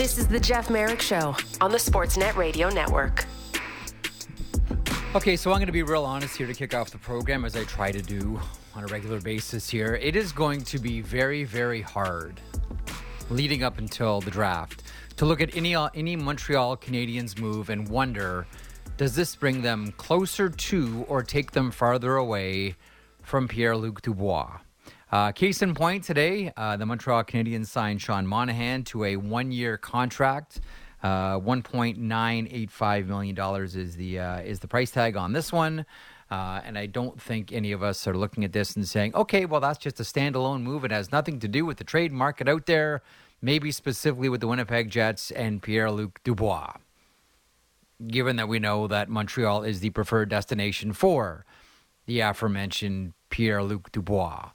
This is the Jeff Merrick Show on the Sportsnet Radio Network. Okay, so I'm going to be real honest here to kick off the program, as I try to do on a regular basis here. It is going to be very, very hard leading up until the draft to look at any Montreal Canadiens move and wonder, does this bring them closer to or take them farther away from Pierre-Luc Dubois? Case in point today, the Montreal Canadiens signed Sean Monahan to a one-year contract. $1.985 million is the price tag on this one. And I don't think any of us are looking at this and saying, okay, well, that's just a standalone move. It has nothing to do with the trade market out there, maybe specifically with the Winnipeg Jets and Pierre-Luc Dubois, given that we know that Montreal is the preferred destination for the aforementioned Pierre-Luc Dubois.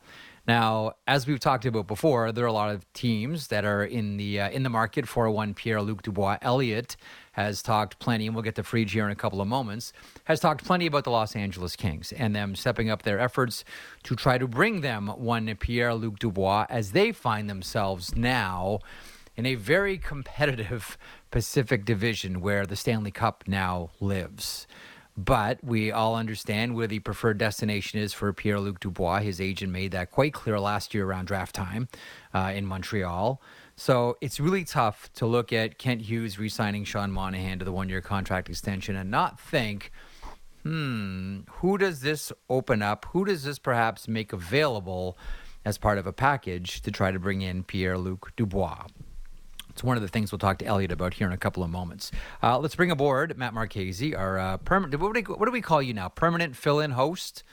Now, as we've talked about before, there are a lot of teams that are in the market for one Pierre-Luc Dubois. Elliot has talked plenty, and we'll get to Fried here in a couple of moments, has talked plenty about the Los Angeles Kings and them stepping up their efforts to try to bring them one Pierre-Luc Dubois, as they find themselves now in a very competitive Pacific Division where the Stanley Cup now lives. But we all understand where the preferred destination is for Pierre-Luc Dubois. His agent made that quite clear last year around draft time in Montreal. So it's really tough to look at Kent Hughes re-signing Sean Monahan to the one-year contract extension and not think, who does this open up? Who does this perhaps make available as part of a package to try to bring in Pierre-Luc Dubois? It's one of the things we'll talk to Elliot about here in a couple of moments. Let's bring aboard Matt Marchese, our permanent. What do we call you now? Permanent fill-in host,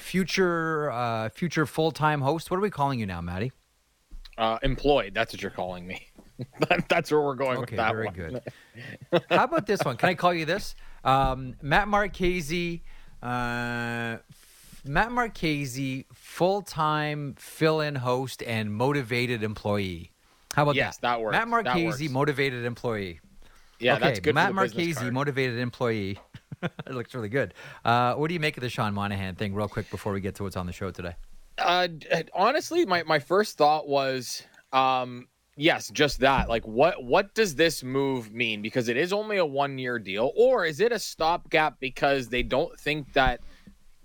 future full-time host. What are we calling you now, Matty? Employed. That's what you're calling me. That's where we're going with that one. Okay, very good. How about this one? Can I call you this? Matt Marchese. Matt Marchese, full-time fill-in host and motivated employee. How about that? Yes, that works. Matt Marchese, motivated employee. Yeah, okay, that's good. Matt Marchese, motivated employee. It looks really good. What do you make of the Sean Monahan thing, real quick, before we get to what's on the show today? Honestly, my first thought was, yes, just that. Like, what does this move mean? Because it is only a one-year deal, or is it a stopgap because they don't think that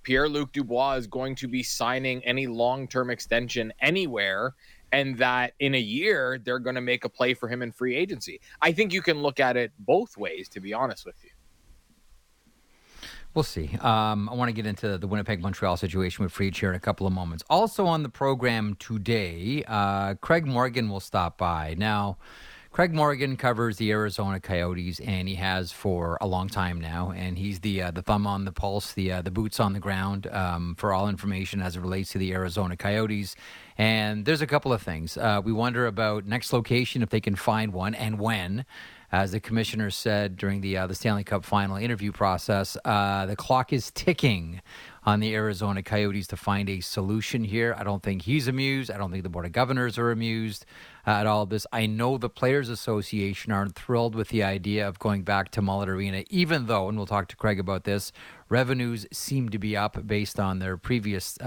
Pierre-Luc Dubois is going to be signing any long-term extension anywhere? And that in a year, they're going to make a play for him in free agency. I think you can look at it both ways, to be honest with you. We'll see. I want to get into the Winnipeg-Montreal situation with Fried here in a couple of moments. Also on the program today, Craig Morgan will stop by. Now, Craig Morgan covers the Arizona Coyotes, and he has for a long time now. And he's the thumb on the pulse, the boots on the ground for all information as it relates to the Arizona Coyotes. And there's a couple of things. We wonder about next location, if they can find one, and when. As the commissioner said during the Stanley Cup final interview process, the clock is ticking on the Arizona Coyotes to find a solution here. I don't think he's amused. I don't think the Board of Governors are amused at all of this. I know the Players Association aren't thrilled with the idea of going back to Mullet Arena, even though, and we'll talk to Craig about this, revenues seem to be up based on their previous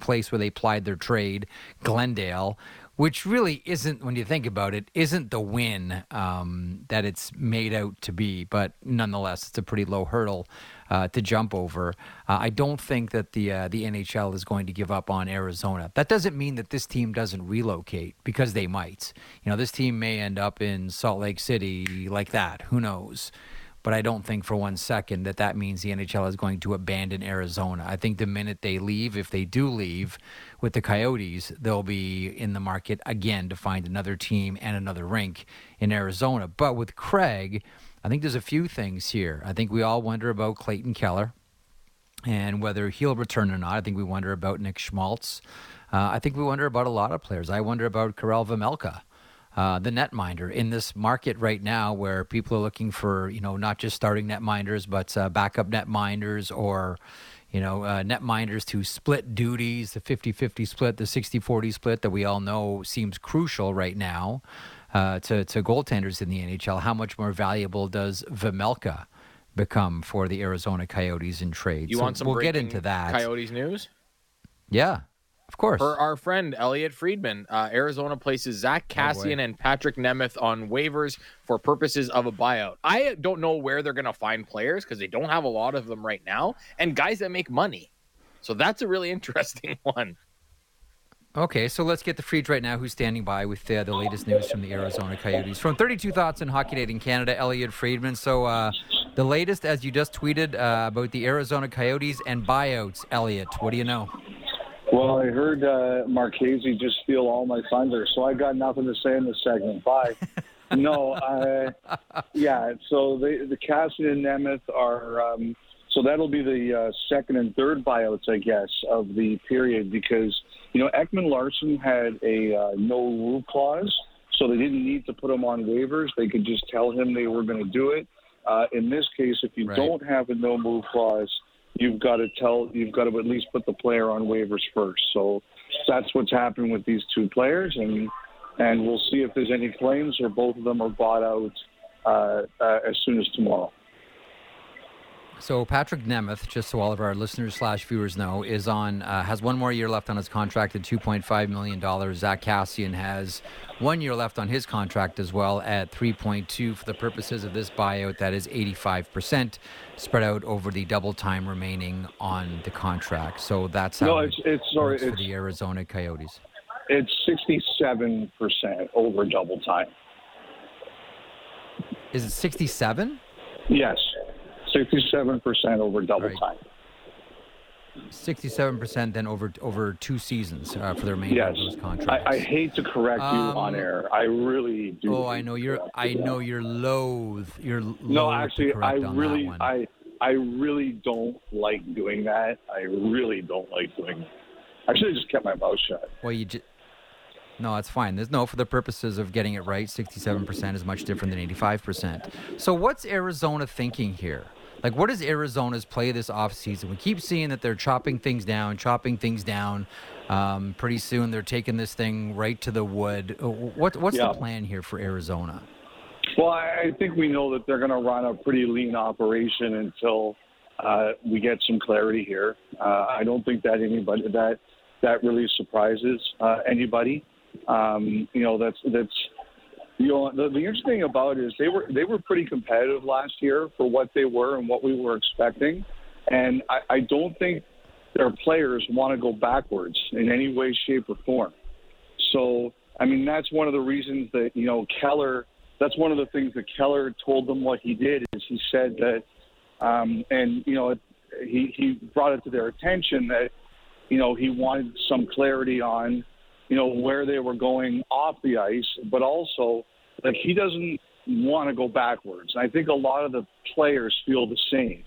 place where they plied their trade, Glendale, which really isn't, when you think about it, isn't the win that it's made out to be. But nonetheless, it's a pretty low hurdle to jump over. I don't think that the NHL is going to give up on Arizona. That doesn't mean that this team doesn't relocate, because they might. You know, this team may end up in Salt Lake City like that. Who knows? But I don't think for one second that means the NHL is going to abandon Arizona. I think the minute they leave, if they do leave with the Coyotes, they'll be in the market again to find another team and another rink in Arizona. But with Craig, I think there's a few things here. I think we all wonder about Clayton Keller and whether he'll return or not. I think we wonder about Nick Schmaltz. I think we wonder about a lot of players. I wonder about Karel Vejmelka. The netminder in this market right now, where people are looking for, you know, not just starting netminders, but backup netminders, or, you know, netminders to split duties, the 50-50 split, the 60-40 split that we all know seems crucial right now to goaltenders in the NHL. How much more valuable does Vejmelka become for the Arizona Coyotes in trade? You want some breaking Coyotes news? Yeah. Of course. For our friend Elliot Friedman, Arizona places Zach Kassian and Patrick Nemeth on waivers for purposes of a buyout. I don't know where they're going to find players because they don't have a lot of them right now, and guys that make money. So that's a really interesting one. Okay, so let's get the Freed right now, who's standing by with the latest news from the Arizona Coyotes. From 32 Thoughts and Hockey Night in Canada, Elliot Friedman. So the latest, as you just tweeted, about the Arizona Coyotes and buyouts. Elliot, what do you know? Well, I heard Marchese just steal all my thunder, so I got nothing to say in this segment. Bye. So the Kassian and Nemeth are so that'll be the second and third buyouts, I guess, of the period because, you know, Ekman Larson had a no-rule clause, so they didn't need to put him on waivers. They could just tell him they were going to do it. In this case, if you don't have a no-move clause, you've got to at least put the player on waivers first. So that's what's happened with these two players, and we'll see if there's any claims or both of them are bought out as soon as tomorrow. So Patrick Nemeth, just so all of our listeners / viewers know, is on has 1 more year left on his contract at $2.5 million. Zach Kassian has 1 year left on his contract as well at 3.2 for the purposes of this buyout. That is 85% spread out over the double time remaining on the contract. So that's how it works for the Arizona Coyotes. It's 67% over double time. Is it 67? Yes. 67% over double time. 67% then over 2 seasons for the remainder of those contracts. I hate to correct you on air. I really do. Oh, I know you're. I know you're loathe. You're loathe. No, actually, I really don't like doing that. I really don't like doing that. I should have just kept my mouth shut. Well, you just. No, that's fine. There's no, for the purposes of getting it right, 67% is much different than 85%. So what's Arizona thinking here? Like, what is Arizona's play this offseason? We keep seeing that they're chopping things down. Pretty soon they're taking this thing right to the wood. What's the plan here for Arizona? Well, I think we know that they're going to run a pretty lean operation until we get some clarity here. I don't think that anybody that really surprises anybody. The interesting thing about it is they were pretty competitive last year for what they were and what we were expecting, and I don't think their players want to go backwards in any way, shape, or form. So I mean that's one of the reasons that Keller. That's one of the things that Keller told them what he did is he said that, he brought it to their attention that he wanted some clarity on. Where they were going off the ice, but also, he doesn't want to go backwards. I think a lot of the players feel the same.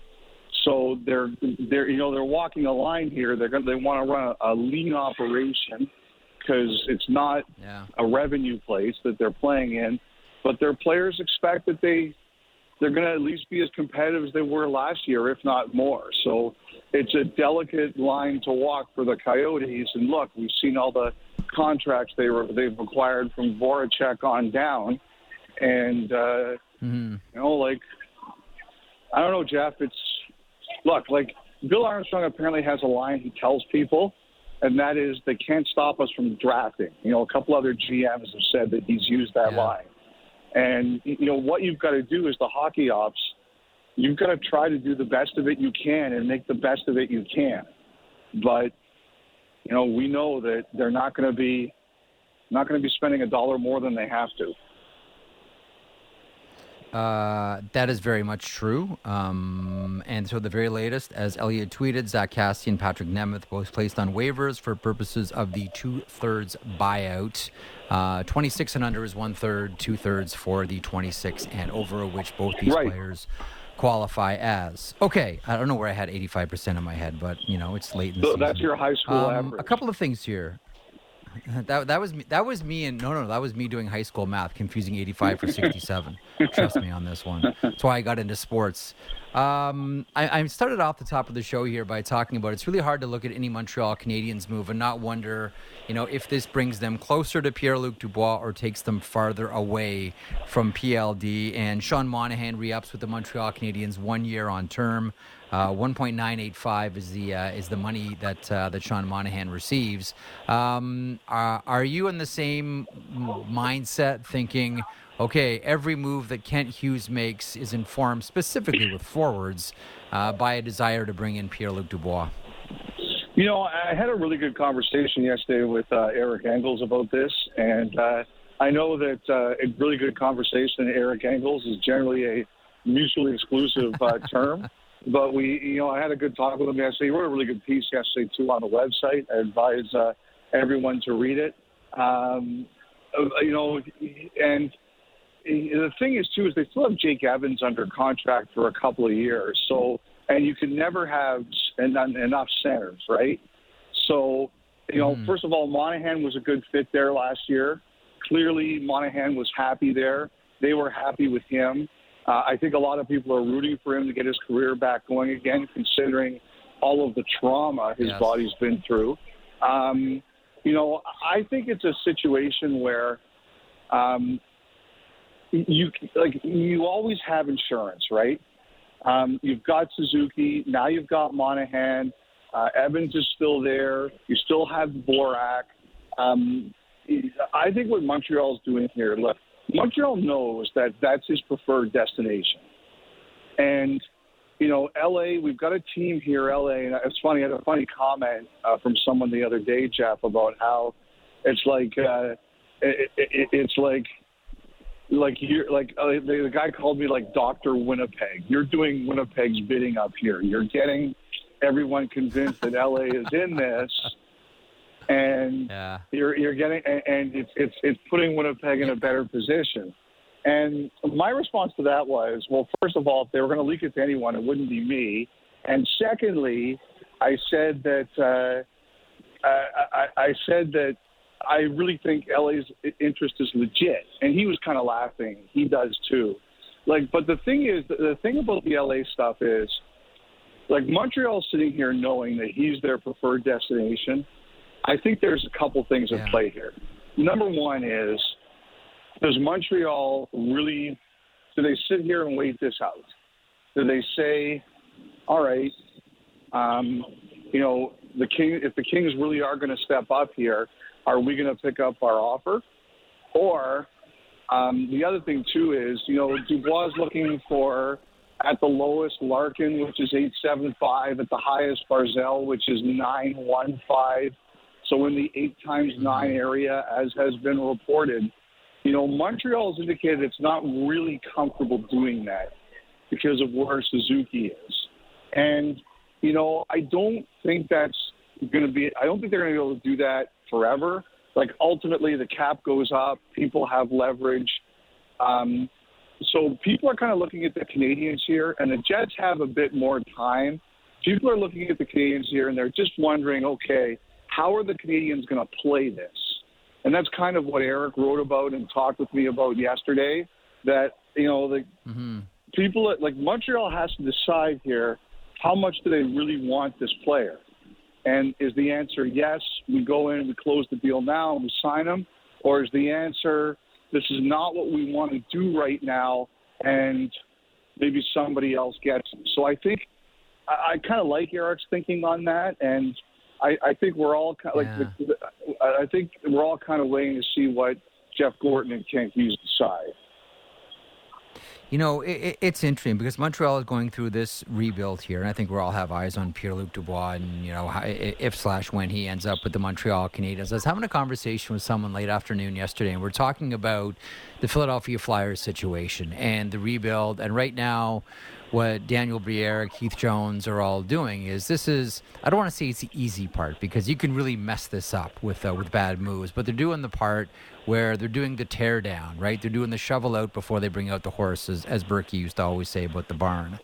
So they're walking a line here. They want to run a lean operation because it's not a revenue place that they're playing in, but their players expect that they're going to at least be as competitive as they were last year, if not more. So it's a delicate line to walk for the Coyotes. And look, we've seen all the contracts they've acquired from Voracek on down, and I don't know, Jeff. It's Bill Armstrong apparently has a line he tells people, and that is they can't stop us from drafting. A couple other GMs have said that he's used that line, and what you've got to do is the hockey ops. You've got to try to do the best of it you can and make the best of it you can, but. We know that they're not going to be spending $1 more than they have to. That is very much true. And so the very latest, as Elliot tweeted, Zach Kassian and Patrick Nemeth both placed on waivers for purposes of the 2/3 buyout. 26 and under is 1/3, 2/3 for the 26 and over, which both these players qualify as. Okay, I don't know where I had 85% in my head, but it's late in the season. That's your high school average. A couple of things here. That was me doing high school math, confusing 85 for 67. Trust me on this one. That's why I got into sports. I started off the top of the show here by talking about it's really hard to look at any Montreal Canadiens move and not wonder, if this brings them closer to Pierre-Luc Dubois or takes them farther away from PLD. And Sean Monahan re-ups with the Montreal Canadiens 1 year on term. 1.985 is the money that Sean Monahan receives. Are you in the same mindset, thinking, okay, every move that Kent Hughes makes is informed specifically with forwards by a desire to bring in Pierre-Luc Dubois? You know, I had a really good conversation yesterday with Eric Engels about this, and I know that a really good conversation, Eric Engels, is generally a mutually exclusive term. But I had a good talk with him yesterday. He wrote a really good piece yesterday too on the website. I advise everyone to read it. And the thing is too is they still have Jake Evans under contract for a couple of years. So, and you can never have enough centers, right? So, first of all, Monahan was a good fit there last year. Clearly, Monahan was happy there. They were happy with him. I think a lot of people are rooting for him to get his career back going again, considering all of the trauma his body's been through. I think it's a situation where you always have insurance, right? You've got Suzuki. Now you've got Monahan. Evans is still there. You still have Borak. I think what Montreal's doing here, look, Montreal knows that that's his preferred destination. And, L.A., we've got a team here, L.A., and it's funny, I had a funny comment from someone the other day, Jeff, about how the guy called me like Dr. Winnipeg. You're doing Winnipeg's bidding up here. You're getting everyone convinced that L.A. is in this. And you're getting, and it's putting Winnipeg in a better position. And my response to that was, well, first of all, if they were going to leak it to anyone, it wouldn't be me. And secondly, I said that I really think LA's interest is legit. And he was kind of laughing. He does too. But the thing about the LA stuff is, Montreal's sitting here knowing that he's their preferred destination. I think there's a couple things at play here. Number one is, does Montreal really, do they sit here and wait this out? Do they say, all right, if the Kings really are going to step up here, are we going to pick up our offer? Or the other thing, too, is, Dubois is looking for, at the lowest, Larkin, which is 875, at the highest, Barzal, which is 915. So in the 8 times 9 area, as has been reported, Montreal has indicated it's not really comfortable doing that because of where Suzuki is. And, I don't think they're going to be able to do that forever. Ultimately the cap goes up, people have leverage. So people are kind of looking at the Canadians here, and the Jets have a bit more time. People are looking at the Canadians here, and they're just wondering, okay, how are the Canadians going to play this? And that's kind of what Eric wrote about and talked with me about yesterday, that, people Montreal has to decide here, how much do they really want this player? And is the answer, yes, we go in and we close the deal now and we sign him? Or is the answer, this is not what we want to do right now, and maybe somebody else gets him? So I think I kind of like Eric's thinking on that, and I think we're all kind of, I think we're all kind of waiting to see what Jeff Gorton and Kent Hughes decide. It's interesting because Montreal is going through this rebuild here, and I think we all have eyes on Pierre-Luc Dubois and, if/when he ends up with the Montreal Canadiens. I was having a conversation with someone late afternoon yesterday, and we're talking about the Philadelphia Flyers situation and the rebuild. And right now, what Daniel Briere, Keith Jones are all doing is I don't want to say it's the easy part because you can really mess this up with bad moves, but they're doing the part where they're doing the tear down, right? They're doing the shovel out before they bring out the horses, as Berkey used to always say about the barn.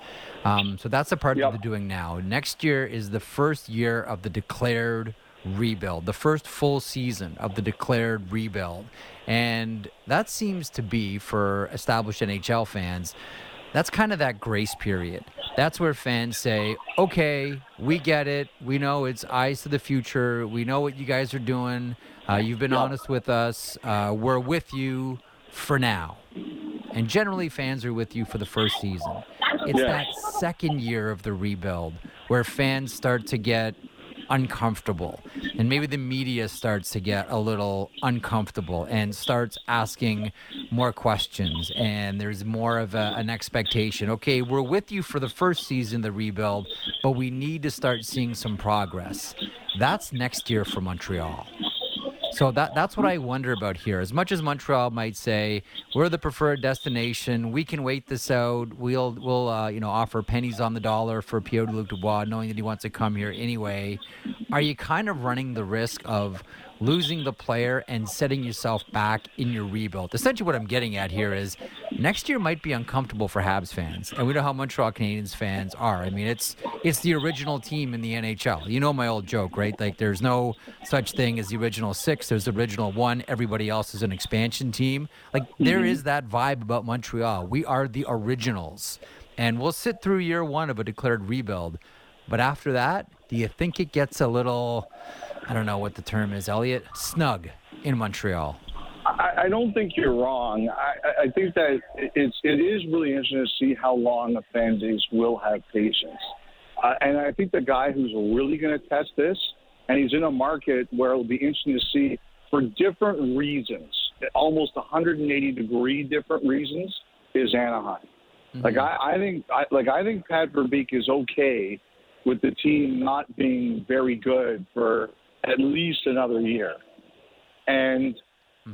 So that's the part that they're doing now. Next year is the first year of the declared rebuild, the first full season of the declared rebuild. And that seems to be, for established NHL fans, that's kind of that grace period. That's where fans say, okay, we get it. We know it's eyes to the future. We know what you guys are doing. You've been honest with us. We're with you for now. And generally, fans are with you for the first season. It's that second year of the rebuild where fans start to get uncomfortable, and maybe the media starts to get a little uncomfortable and starts asking more questions, and there's more of an expectation. Okay, we're with you for the first season, the rebuild, but we need to start seeing some progress. That's next year for Montreal. So that's what I wonder about here. As much as Montreal might say we're the preferred destination, we can wait this out. We'll offer pennies on the dollar for Pierre-Luc Dubois, knowing that he wants to come here anyway. Are you kind of running the risk of losing the player and setting yourself back in your rebuild? Essentially, what I'm getting at here is next year might be uncomfortable for Habs fans, and we know how Montreal Canadiens fans are. I mean, it's the original team in the NHL. You know my old joke, right? Like, there's no such thing as the original six. There's the original one. Everybody else is an expansion team. Like, there is that vibe about Montreal. We are the originals, and we'll sit through year one of a declared rebuild. But after that, do you think it gets a little... I don't know what the term is, Elliot, snug in Montreal? I don't think you're wrong. I think that it is really interesting to see how long the fan base will have patience. And I think the guy who's really going to test this, and he's in a market where it'll be interesting to see for different reasons, almost 180-degree different reasons, is Anaheim. Mm-hmm. I think Pat Verbeek is okay with the team not being very good for at least another year. And,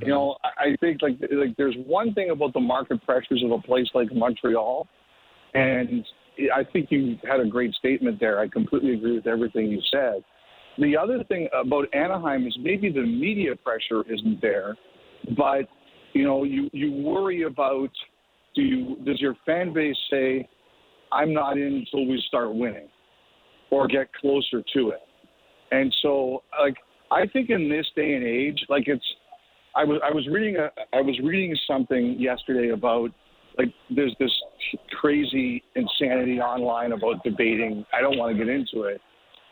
you know, I think like there's one thing about the market pressures of a place like Montreal, and I think you had a great statement there. I completely agree with everything you said. The other thing about Anaheim is maybe the media pressure isn't there, but, you know, you worry about, does your fan base say, I'm not in until we start winning or get closer to it? And so, like, I think in this day and age, like, I was reading something yesterday about, like, there's this crazy insanity online about debating. I don't want to get into it,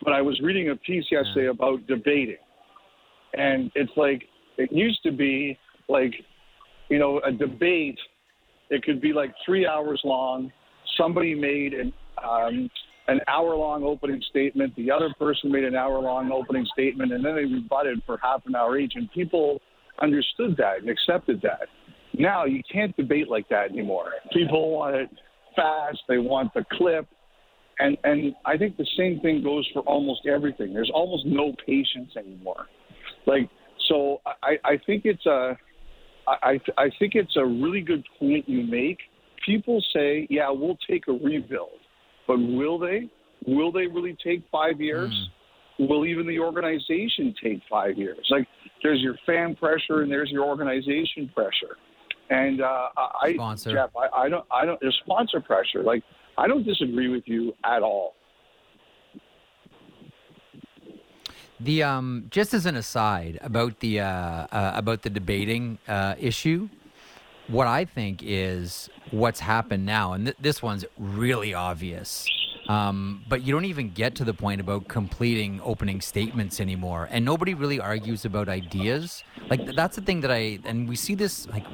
but I was reading a piece yesterday about debating. And it's like, it used to be like, you know, a debate, it could be like 3 hours long. Somebody made an hour-long opening statement. The other person made an hour-long opening statement, and then they rebutted for half an hour each, and people understood that and accepted that. Now you can't debate like that anymore. People want it fast. They want the clip. And I think the same thing goes for almost everything. There's almost no patience anymore. Like, so I think it's a really good point you make. People say, yeah, we'll take a rebuild. But will they? Will they really take 5 years? Will even the organization take 5 years? Like, there's your fan pressure and there's your organization pressure. And Jeff, there's sponsor pressure. Like, I don't disagree with you at all. The just as an aside about the debating issue. What I think is what's happened now, and this one's really obvious, but you don't even get to the point about completing opening statements anymore, and nobody really argues about ideas. Like, that's the thing that we see this, like,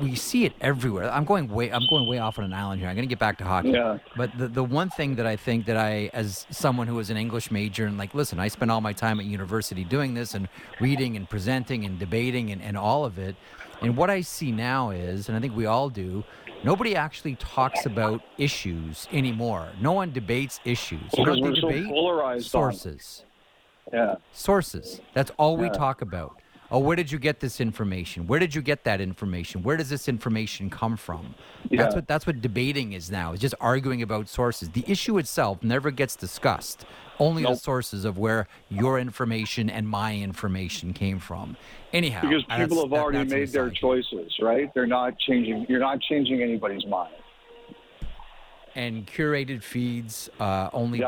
we see it everywhere. I'm going way off on an island here. I'm going to get back to hockey. Yeah. But the one thing that I think that I, as someone who was an English major, and like, listen, I spent all my time at university doing this and reading and presenting and debating and all of it. And what I see now is, and I think we all do, nobody actually talks about issues anymore. No one debates issues. You know what they debate? So polarized. Sources. Yeah. Sources. That's all we talk about. Oh, where did you get this information? Where did you get that information? Where does this information come from? Yeah. That's what debating is now. It's just arguing about sources. The issue itself never gets discussed. Only the sources of where your information and my information came from. Anyhow, because people have already made their choices, right? They're not changing. You're not changing anybody's mind. And curated feeds only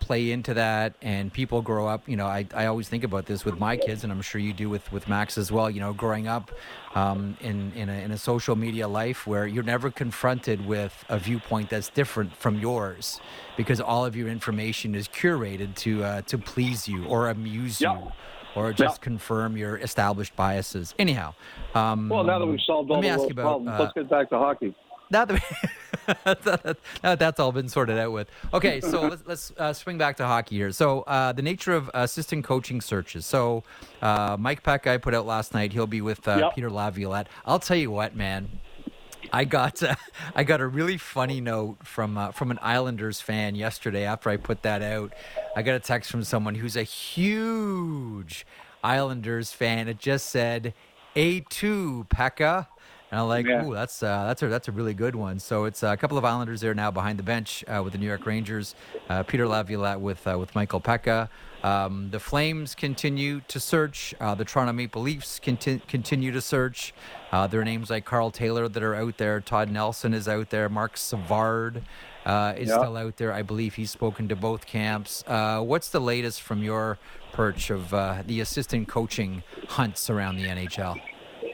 play into that, and people grow up. You know, I always think about this with my kids, and I'm sure you do with Max as well. You know, growing up in a social media life where you're never confronted with a viewpoint that's different from yours, because all of your information is curated to please you or amuse you or just confirm your established biases. Anyhow, well, now that we've solved all the world's problems, let's get back to hockey. Now that that's all been sorted out with. Okay, so let's swing back to hockey here. So the nature of assistant coaching searches. So Mike Peca, I put out last night, he'll be with Peter Laviolette. I'll tell you what, man. I got a really funny note from an Islanders fan yesterday after I put that out. I got a text from someone who's a huge Islanders fan. It just said, A2, Peca. And I'm like, ooh, that's a really good one. So it's a couple of Islanders there now behind the bench with the New York Rangers. Peter Laviolette with Michael Peca. The Flames continue to search. The Toronto Maple Leafs continue to search. There are names like Carl Taylor that are out there. Todd Nelson is out there. Marc Savard is still out there. I believe he's spoken to both camps. What's the latest from your perch of the assistant coaching hunts around the NHL?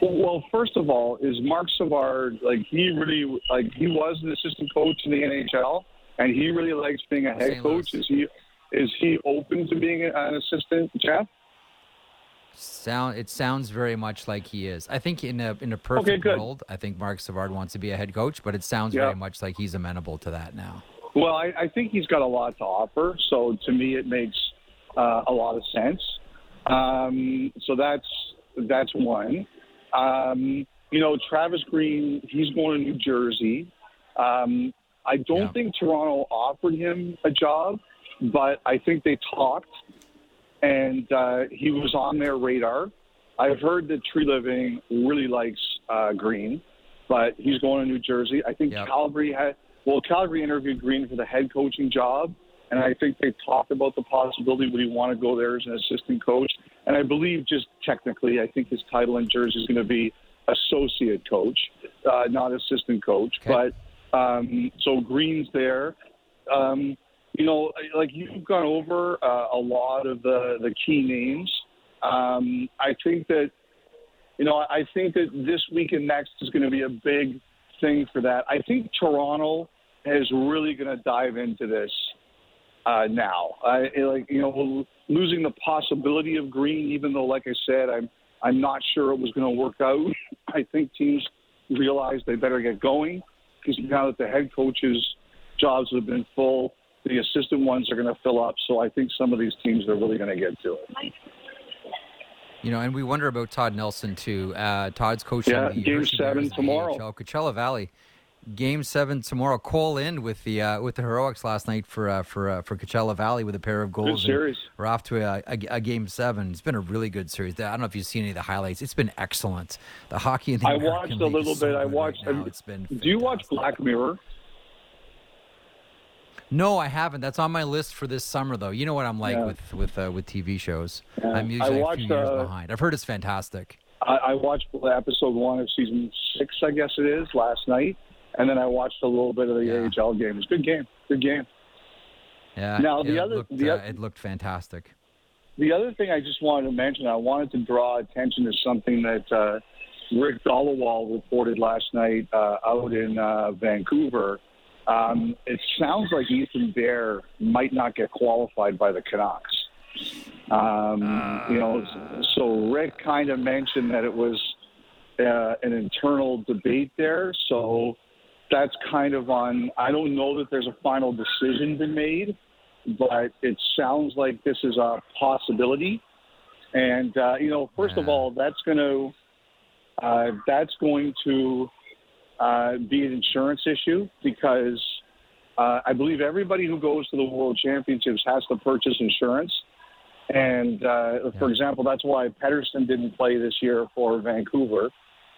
Well, first of all, is Marc Savard, he was an assistant coach in the NHL, and he really likes being a head coach. Is he open to being an assistant, Jeff? It sounds very much like he is. I think in a perfect world, I think Marc Savard wants to be a head coach, but it sounds very much like he's amenable to that now. Well, I think he's got a lot to offer, so to me it makes a lot of sense. So that's one. Travis Green, he's going to New Jersey. I don't think Toronto offered him a job, but I think they talked, and he was on their radar. I've heard that Tree Living really likes Green, but he's going to New Jersey. I think Calgary interviewed Green for the head coaching job, and I think they talked about the possibility would he want to go there as an assistant coach. And I believe just technically, I think his title in Jersey is going to be associate coach, not assistant coach. Okay. But so Green's there. You've gone over a lot of the key names. I think that this week and next is going to be a big thing for that. I think Toronto is really going to dive into this. Now, losing the possibility of Green, even though, like I said, I'm not sure it was going to work out. I think teams realize they better get going because now that the head coaches' jobs have been full, the assistant ones are going to fill up. So I think some of these teams are really going to get to it. And we wonder about Todd Nelson too. Todd's coaching the Game 7 tomorrow, Coachella Valley. Game 7 tomorrow. Cole in with the heroics last night for Coachella Valley with a pair of goals. Good series. We're off to a Game 7. It's been a really good series. I don't know if you've seen any of the highlights. It's been excellent. The hockey in the American League. I watched a little bit. It's been fantastic. Do you watch Black Mirror? No, I haven't. That's on my list for this summer, though. You know what I'm like with TV shows. Yeah. I'm usually a few years behind. I've heard it's fantastic. I watched episode 1 of season 6, I guess it is, last night. And then I watched a little bit of the AHL game. It was a good game. Good game. Yeah. Now it looked fantastic. The other thing I just wanted to mention, I wanted to draw attention to something that Rick Dollywall reported last night out in Vancouver. It sounds like Ethan Bear might not get qualified by the Canucks. So Rick kind of mentioned that it was an internal debate there, so that's kind of on. I don't know that there's a final decision been made, but it sounds like this is a possibility. And first of all, that's going to be an insurance issue because I believe everybody who goes to the World Championships has to purchase insurance. And for example, that's why Pettersson didn't play this year for Vancouver.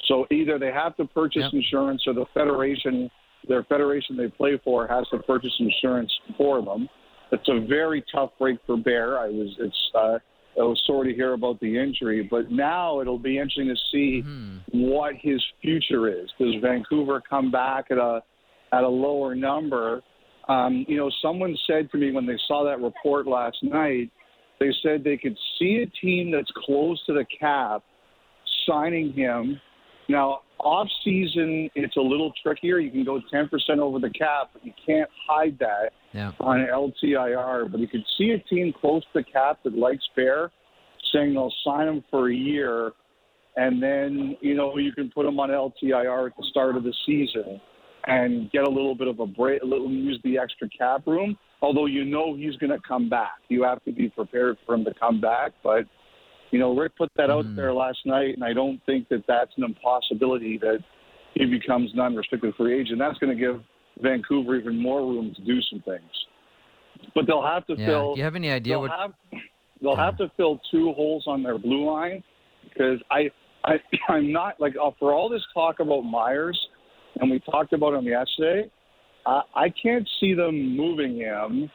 So either they have to purchase insurance, or the federation, their federation they play for, has to purchase insurance for them. It's a very tough break for Bear. I was sorry to hear about the injury, but now it'll be interesting to see what his future is. Does Vancouver come back at a lower number? Someone said to me when they saw that report last night, they said they could see a team that's close to the cap signing him. Now, off-season, it's a little trickier. You can go 10% over the cap, but you can't hide that on LTIR. But you could see a team close to the cap that likes Bear saying they'll sign him for a year, and then, you can put him on LTIR at the start of the season. and get a little bit of a break, use the extra cap room, although you know he's going to come back. You have to be prepared for him to come back. But, you know, Rick put that out there last night, and I don't think that that's an impossibility that he becomes non-restricted free agent. That's going to give Vancouver even more room to do some things. But they'll have to fill... Do you have any idea they'll have to fill two holes on their blue line, because I'm not... Like, for all this talk about Myers, and we talked about him yesterday, I can't see them moving him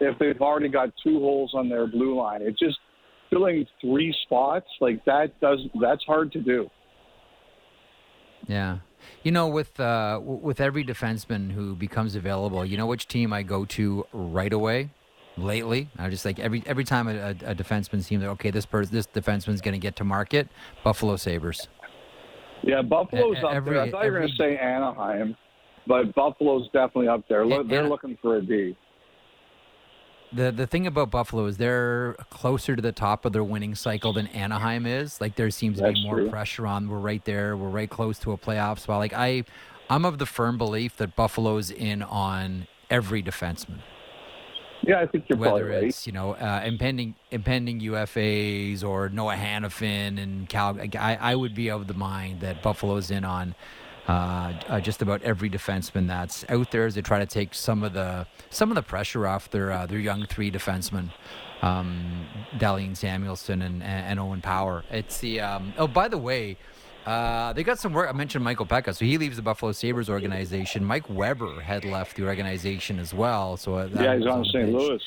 if they've already got two holes on their blue line. It's just filling three spots. Like, that's hard to do. Yeah. You know, with every defenseman who becomes available, you know which team I go to right away lately? I just like every time a defenseman seems like, okay, this defenseman's going to get to market, Buffalo Sabres. Yeah, Buffalo's up there. I thought you were going to say Anaheim, but Buffalo's definitely up there. They're looking for a D. The thing about Buffalo is they're closer to the top of their winning cycle than Anaheim is. Like, there seems to be more pressure on. We're right there. We're right close to a playoff spot. Like, I'm of the firm belief that Buffalo's in on every defenseman. Yeah, I think you're probably right. Whether it's, you know, impending UFAs or Noah Hannafin and Calgary, I would be of the mind that Buffalo's in on just about every defenseman that's out there as they try to take some of the pressure off their young three defensemen, Darlene Samuelson and Owen Power. It's the by the way, they got some work. I mentioned Michael Peca, so he leaves the Buffalo Sabres organization. Mike Weber had left the organization as well. So he's on St. Louis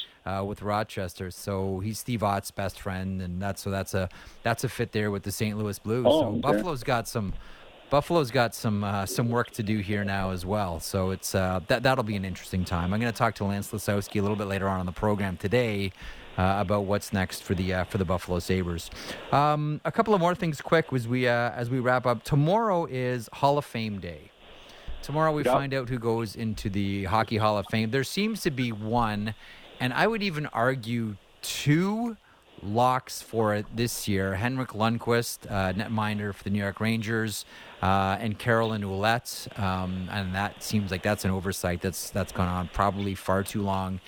with Rochester. So he's Steve Ott's best friend, and that's a fit there with the St. Louis Blues. Oh, so okay. Buffalo's got some work to do here now as well. So it's that'll be an interesting time. I'm going to talk to Lance Lasowski a little bit later on the program today. About what's next for the Buffalo Sabres. A couple of more things quick as we wrap up. Tomorrow is Hall of Fame Day. Tomorrow we find out who goes into the Hockey Hall of Fame. There seems to be one, and I would even argue two locks for it this year. Henrik Lundqvist, netminder for the New York Rangers, and Caroline Ouellette. And that seems like that's an oversight that's gone on probably far too long.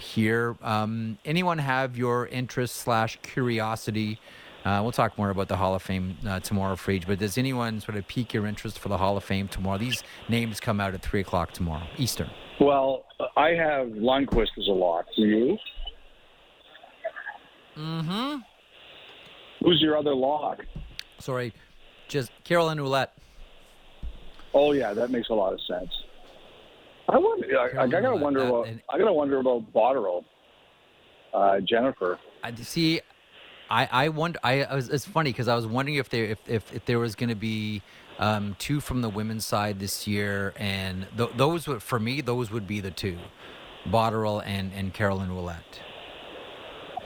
Here. Anyone have your interest / curiosity? We'll talk more about the Hall of Fame tomorrow, Friege, but does anyone sort of pique your interest for the Hall of Fame tomorrow? These names come out at 3 o'clock tomorrow, Eastern. Well, I have Lundqvist as a lock. Do you? Mm-hmm. Who's your other lock? Sorry, just Caroline Ouellette. Oh, yeah, that makes a lot of sense. I gotta wonder about Botterill, Jennifer. I wonder. It's funny because I was wondering if there was going to be two from the women's side this year, and those would, for me, those would be the two, Botterill and Caroline Ouellette.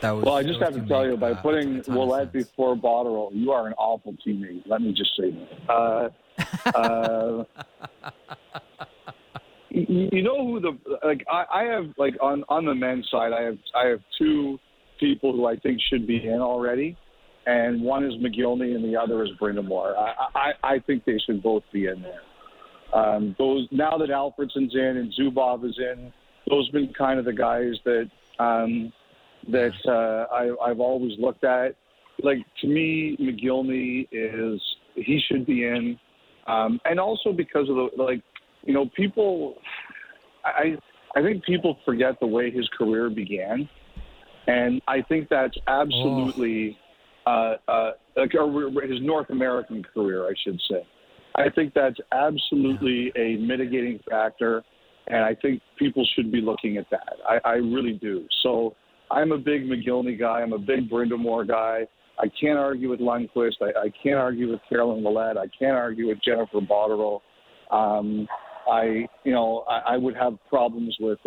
I just have to tell you, by putting Ouellette before Botterill, you are an awful teammate. Let me just say that. You know who I have on the men's side, I have two people who I think should be in already, and one is McGillney and the other is Brenda Moore. I think they should both be in there. Those, now that Alfredson's in and Zubov is in, those have been kind of the guys that I've always looked at. Like, to me, McGillney he should be in, and also because of you know, people, I think people forget the way his career began, and I think that's absolutely his North American career, I should say. I think that's absolutely a mitigating factor, and I think people should be looking at that. I really do. So I'm a big McGillney guy. I'm a big Brenda Moore guy. I can't argue with Lundqvist. I can't argue with Caroline Ouellette. I can't argue with Jennifer Botterill. I would have problems with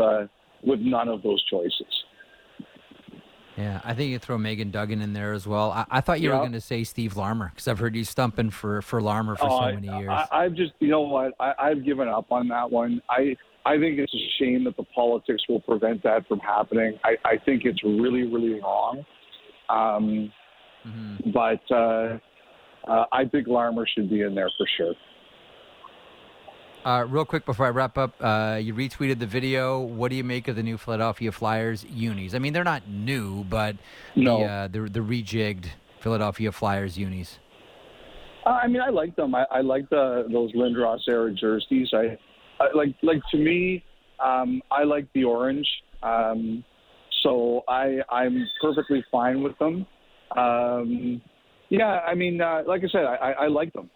none of those choices. Yeah, I think you throw Megan Duggan in there as well. I thought you were going to say Steve Larmer, because I've heard you stumping for Larmer for so many years. I've just, you know what, I've given up on that one. I think it's a shame that the politics will prevent that from happening. I think it's really, really wrong. But I think Larmer should be in there for sure. Real quick before I wrap up, you retweeted the video. What do you make of the new Philadelphia Flyers unis? I mean, they're not new, but the rejigged Philadelphia Flyers unis. I mean, I like them. I like those Lindros-era jerseys. I like to me, I like the orange. So I'm perfectly fine with them. Yeah, I mean, like I said, I like them.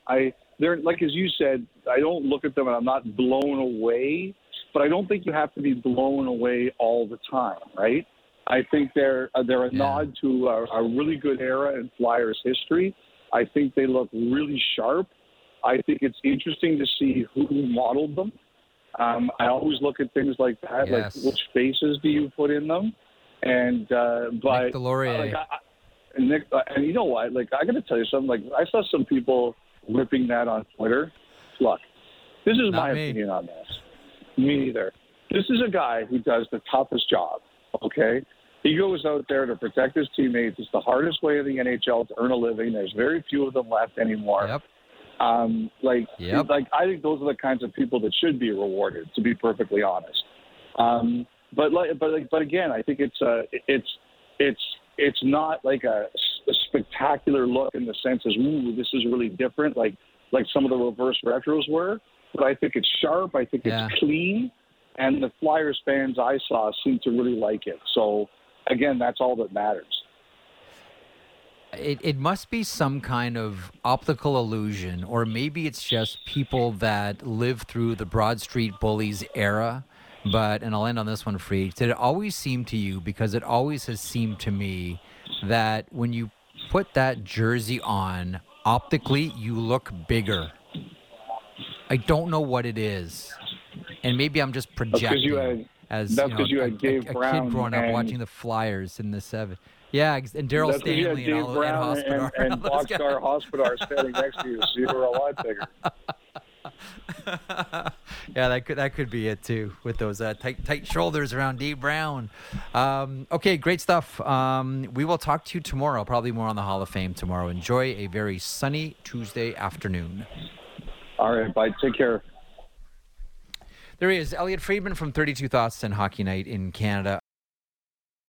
They're like, as you said, I don't look at them and I'm not blown away, but I don't think you have to be blown away all the time, right? I think they're a nod to a really good era in Flyers history. I think they look really sharp. I think it's interesting to see who modeled them. I always look at things like that, like which faces do you put in them? And but Nick, and you know what? Like, I got to tell you something. Like, I saw some people ripping that on Twitter. Look, this is not my opinion on this. Me neither. This is a guy who does the toughest job, okay? He goes out there to protect his teammates. It's the hardest way in the NHL to earn a living. There's very few of them left anymore. Yep. I think those are the kinds of people that should be rewarded, to be perfectly honest. But again, I think it's not like a spectacular look in the sense as, ooh, this is really different, like some of the reverse retros were. But I think it's sharp. I think it's clean. And the Flyers fans I saw seem to really like it. So, again, that's all that matters. It must be some kind of optical illusion, or maybe it's just people that live through the Broad Street Bullies era. But, and I'll end on this one, Freak, did it always seem to you, because it always has seemed to me, that when you put that jersey on, optically, you look bigger? I don't know what it is. And maybe I'm just projecting as a kid growing up watching the Flyers in the 70s. Yeah, and Daryl Stanley and all Brown and Boxcar Hospital standing next to you, so you were a lot bigger. Yeah, that could be it too, with those tight shoulders around Dave Brown. Okay, great stuff. We will talk to you tomorrow, probably more on the Hall of Fame tomorrow. Enjoy a very sunny Tuesday afternoon. All right, bye. Take care. There he is, Elliot Friedman from 32 Thoughts and Hockey Night in Canada.